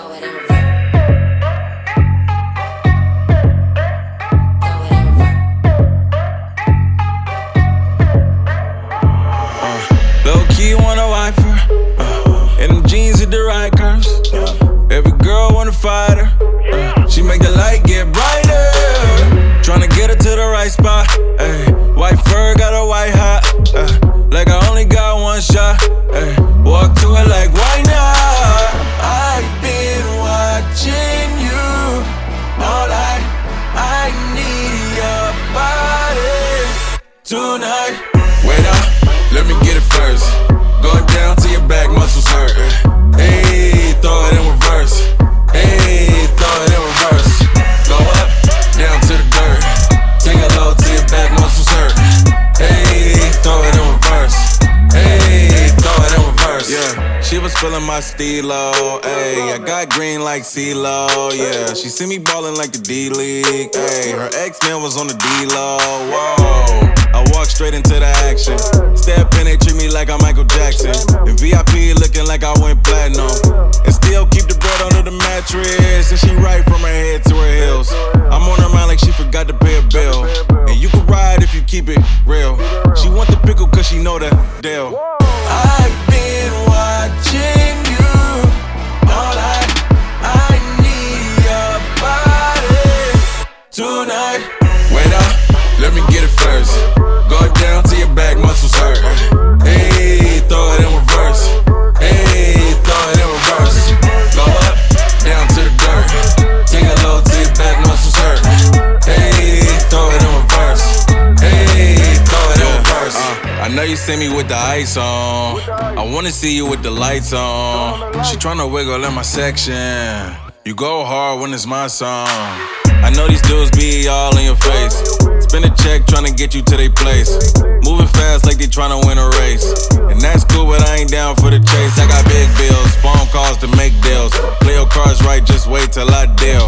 Low key wanna wipe her, in the jeans with the right curves. Every girl wanna fight her, she make the light get brighter. Tryna get her to the right spot, ayy. White fur got a white hot, like I only got one shot, ayy. Walk to it like why not? I've been watching you all night. I need your body tonight. Wait up, let me get it first. Go down till your back muscles hurt. Ayy, throw it in reverse. Ayy, throw it in reverse. Go up, down to the dirt. Take a load till your back muscles hurt. Ayy, throw it in reverse. Ayy, throw it in reverse. Yeah, she was feeling my stilo. Ayy, I got green like CeeLo. Yeah, she see me ballin' like the D-League. Ayy, her X-Men was on the D-Lo. Whoa. I walk straight into the action. Step in, they treat me like I'm Michael Jackson. In VIP, looking like I went platinum. And still keep the bread under the mattress. And she right from her head to her heels. I'm on her mind like she forgot to pay a bill. And you can ride if you keep it real. She want the pickle cause she know that deal. I've been watching you all night. I need your body tonight. Let me get it first. Go down till your back muscles hurt. Ayy, throw it in reverse. Ayy, throw it in reverse. Go up, down to the dirt. Take a load till your back muscles hurt. Ayy, throw it in reverse. Ayy, throw it in reverse. I know you see me with the ice on. I wanna see you with the lights on. She tryna wiggle in my section. You go hard when it's my song. I know these dudes be all in your face. Spend a check tryna get you to their place. Moving fast like they tryna win a race. And that's cool, but I ain't down for the chase. I got big bills, phone calls to make deals. Play your cards right, just wait till I deal.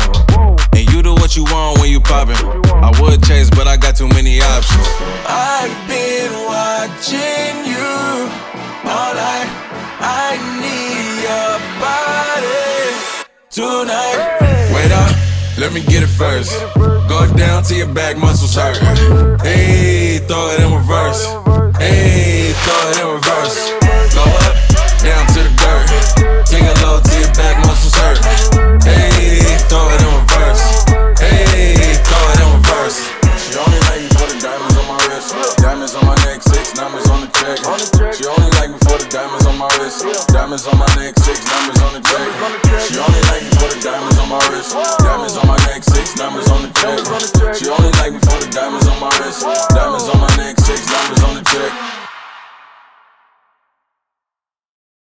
And you do what you want when you poppin'. I would chase, but I got too many options. I've been watching you all night. I need your body tonight. Wait up. Let me get it first. Go down till your back muscles hurt. Ayy, throw it in reverse. Ayy, throw it in reverse. Go up, down to the dirt. Take a load till your back muscles hurt. Ayy, throw it in reverse. Ayy, throw it in reverse. She only like me for the diamonds on my wrist. Diamonds on my neck, 6 numbers on the check. She only like me for the diamonds on my wrist. Diamonds on my neck, 6 numbers on the check. She only like me for the diamonds on my wrist. Diamonds on my neck, 6 numbers on the check. She only like me.